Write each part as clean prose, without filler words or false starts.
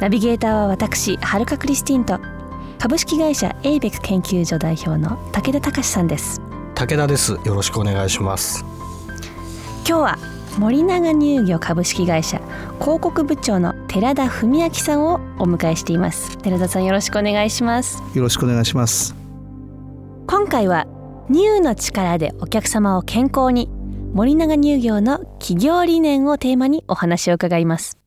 ナビゲーターは私、はるかクリスティンと株式会社エイベック研究所代表の武田隆さんです。武田です。よろしくお願いします。今日は森永乳業株式会社広告部長の寺田文明さんをお迎えしています。寺田さん、よろしくお願いします。よろしくお願いします。今回は乳の力でお客様を健康に、森永乳業の企業理念をテーマにお話を伺います。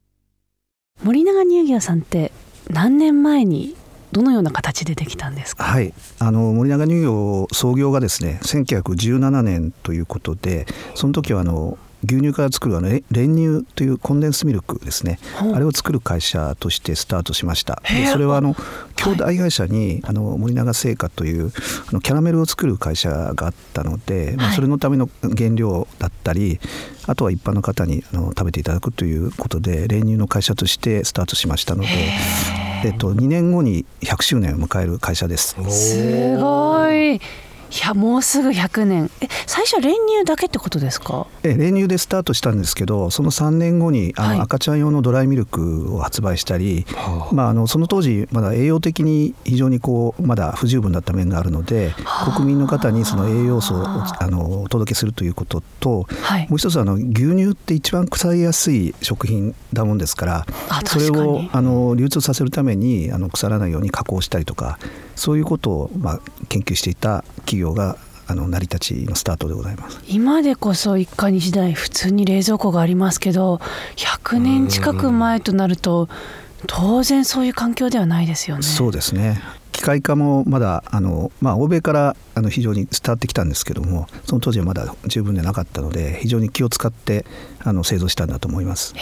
森永乳業さんって何年前にどのような形でできたんですか？はい、森永乳業創業がですね、1917年ということで、その時は牛乳から作る練乳というコンデンスミルクですね、あれを作る会社としてスタートしました。でそれは兄弟会社に森永製菓というキャラメルを作る会社があったので、それのための原料だったり、あとは一般の方に食べていただくということで練乳の会社としてスタートしましたので、2年後に100周年を迎える会社です。すごい。いや、もうすぐ100年。最初は練乳だけってことですか？練乳でスタートしたんですけど、その3年後に赤ちゃん用のドライミルクを発売したり、その当時まだ栄養的に非常にまだ不十分だった面があるので、国民の方にその栄養素をお届けするということと、もう一つ牛乳って一番腐りやすい食品だもんですから、それを流通させるために腐らないように加工したりとか、そういうことを研究していた企業が成り立ちのスタートでございます。今でこそ一家に一台普通に冷蔵庫がありますけど、100年近く前となると当然そういう環境ではないですよね。そうですね。機械化もまだ欧米から非常に伝わってきたんですけども、その当時はまだ十分でなかったので、非常に気を使って製造したんだと思います。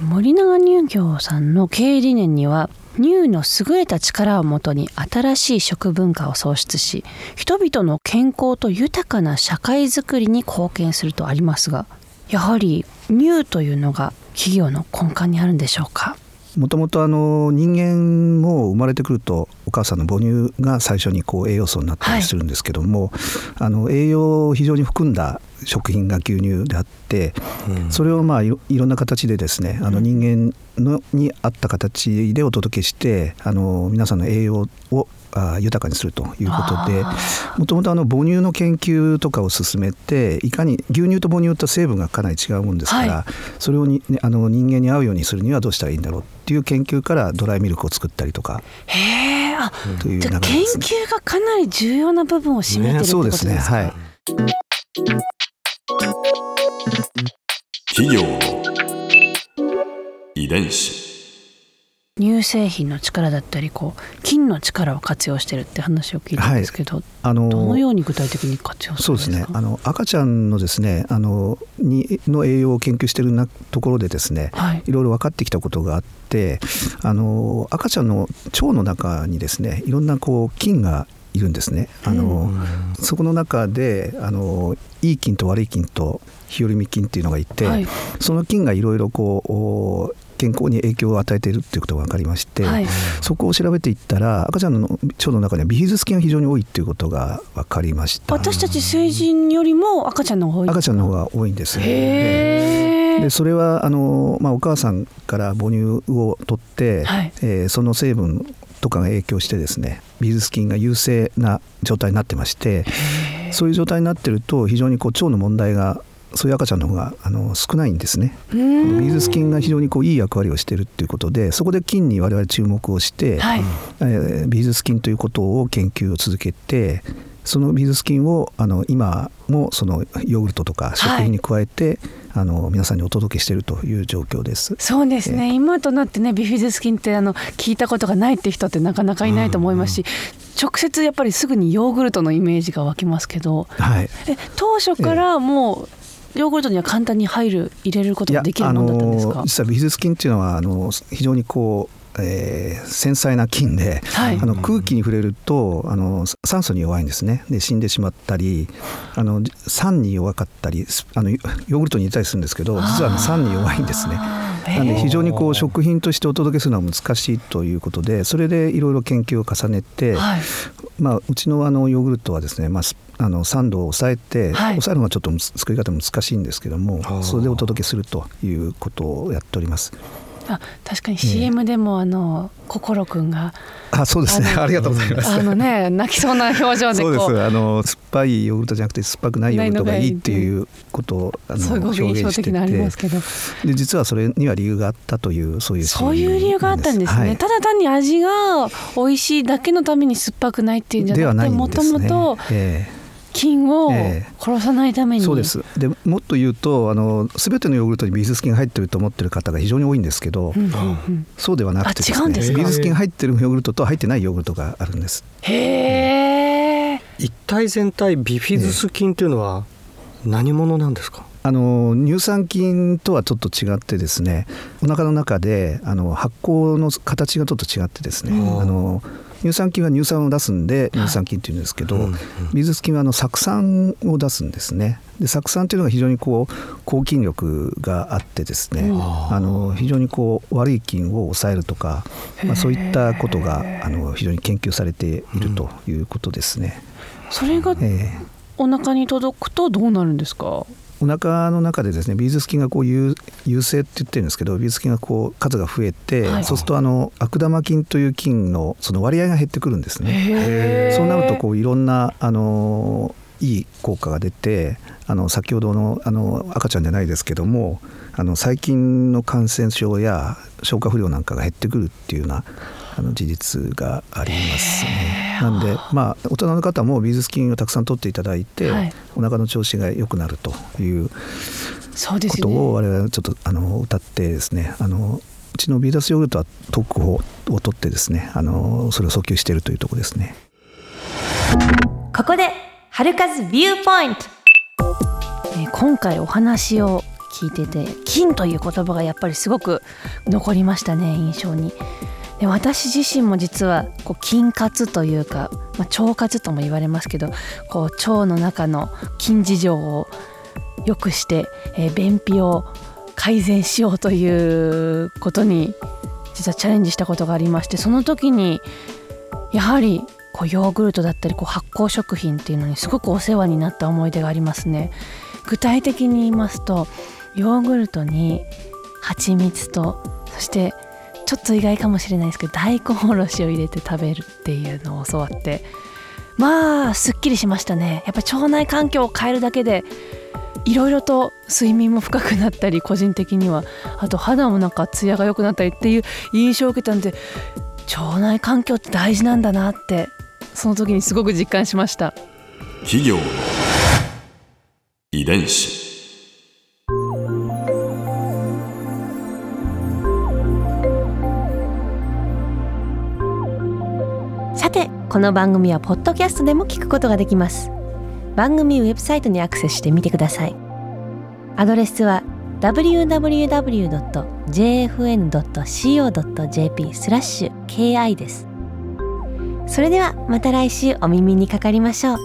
森永乳業さんの経営理念には、乳の優れた力をもとに新しい食文化を創出し、人々の健康と豊かな社会づくりに貢献するとありますが、やはり乳というのが企業の根幹にあるんでしょうか？もともと人間も生まれてくるとお母さんの母乳が最初に栄養素になったりするんですけども、栄養を非常に含んだ食品が牛乳であって、それをいろんな形でですね、人間に合った形でお届けして、皆さんの栄養を豊かにするということで、もともと母乳の研究とかを進めて、いかに牛乳と母乳と成分がかなり違うもんですから、それを人間に合うようにするにはどうしたらいいんだろうっていう研究からドライミルクを作ったりとか。という流れですね。じゃあ研究がかなり重要な部分を占めてるってことですか？ね、そうですね。企業遺伝子、乳製品の力だったり菌の力を活用してるって話を聞いたんですけど、どのように具体的に活用するんですか？そうですね、赤ちゃんのですねの栄養を研究しているところでですね、いろいろ分かってきたことがあって、赤ちゃんの腸の中にですね、いろんな菌がいるんですね。そこの中でいい菌と悪い菌と日和見菌っていうのがいて、その菌がいろいろ健康に影響を与えているということが分かりまして、そこを調べていったら、赤ちゃんの腸の中にはビフィズス菌が非常に多いということが分かりました。私たち成人よりも赤ちゃんの方が多い。赤ちゃんの方が多いんですね。でそれはお母さんから母乳を取って、その成分とかが影響してですね、ビフィズス菌が優勢な状態になってまして、そういう状態になってると非常に腸の問題が、そういう赤ちゃんの方が少ないんですね。ビフィズス菌が非常にいい役割をしているということで、そこで菌に我々注目をして、ビフィズス菌ということを研究を続けて、そのビフィズス菌を今もそのヨーグルトとか食品に加えて、皆さんにお届けしているという状況です。そうですね、今となってね、ビフィズス菌って聞いたことがないって人ってなかなかいないと思いますし、直接やっぱりすぐにヨーグルトのイメージが湧きますけど、当初からもうヨーグルトには簡単に入れることができるものだったんですか？実はビフィズス菌っていうのは非常にこう繊細な菌で、はい、空気に触れると酸素に弱いんですね。で死んでしまったり酸に弱かったりヨーグルトに入れたりするんですけど、実は酸に弱いんですね。なので非常にこう食品としてお届けするのは難しいということで、それでいろいろ研究を重ねて、はい、うちのヨーグルトはですね、酸度を抑えて、はい、抑えるのはちょっと作り方も難しいんですけども、それでお届けするということをやっております。確かに CM でも心くんがそうですね、ありがとうございます。泣きそうな表情でこうそうです、酸っぱいヨーグルトじゃなくて酸っぱくないヨーグルトがいいっていうことを表現してて、で実はそれには理由があったという、そういう理由があったんですね、はい、ただ単に味が美味しいだけのために酸っぱくないっていうんじゃなくて、もともと菌を殺さないために、そうです。でもっと言うと全てのヨーグルトにビフィズス菌が入ってると思ってる方が非常に多いんですけど、うんうんうん、そうではなくてですね、違うんですか？ビフィズス菌入ってるヨーグルトと入ってないヨーグルトがあるんです。へー、一体全体ビフィズス菌というのは何者なんですか？乳酸菌とはちょっと違ってですね、お腹の中で発酵の形がちょっと違ってですね、乳酸菌は乳酸を出すんで乳酸菌っていうんですけど、ビフィズス菌は酢酸を出すんですね。で酢酸というのが非常にこう抗菌力があってですね、非常にこう悪い菌を抑えるとか、そういったことが非常に研究されているということですね。それがお腹に届くとどうなるんですか？お腹の中でですね、ビフィズス菌がこう優勢って言ってるんですけど、ビフィズス菌がこう数が増えて、はい、そうすると悪玉菌という菌のその割合が減ってくるんですね。そうなるとこういろんないい効果が出て、先ほどの赤ちゃんじゃないですけども、細菌の感染症や消化不良なんかが減ってくるっていうような事実がありますね。なので、大人の方もビフィズス菌をたくさん取っていただいて、はい、お腹の調子が良くなるということを我々はちょっと謳ってですね、うちのビフィズスヨーグルトは特効を取ってですね、それを訴求しているというところですね。ここで春風ビューポイント。今回お話を聞いてて、菌という言葉がやっぱりすごく残りましたね、印象に。で私自身も実は菌活というか、腸活とも言われますけど、腸の中の菌事情を良くして、便秘を改善しようということに実はチャレンジしたことがありまして、その時にやはりヨーグルトだったり発酵食品っていうのにすごくお世話になった思い出がありますね。具体的に言いますと、ヨーグルトに蜂蜜と、そしてちょっと意外かもしれないですけど大根おろしを入れて食べるっていうのを教わって、すっきりしましたね。やっぱり腸内環境を変えるだけでいろいろと睡眠も深くなったり、個人的にはあと肌もなんかツヤが良くなったりっていう印象を受けたんで、腸内環境って大事なんだなってその時にすごく実感しました。企業の遺伝子。この番組はポッドキャストでも聞くことができます。番組ウェブサイトにアクセスしてみてください。アドレスは www.jfn.co.jp/ki です。それではまた来週お耳にかかりましょう。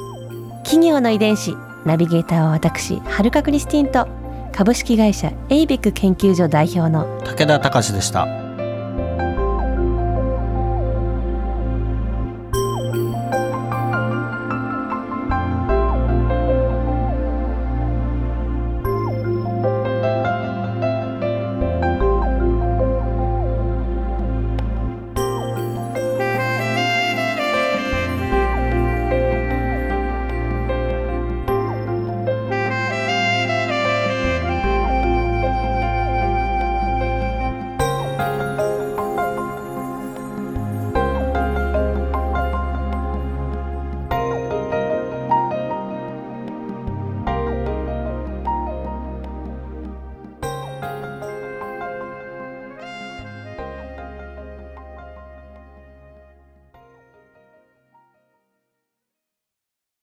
企業の遺伝子ナビゲーターは私春香クリスティンと株式会社エイベック研究所代表の武田隆でした。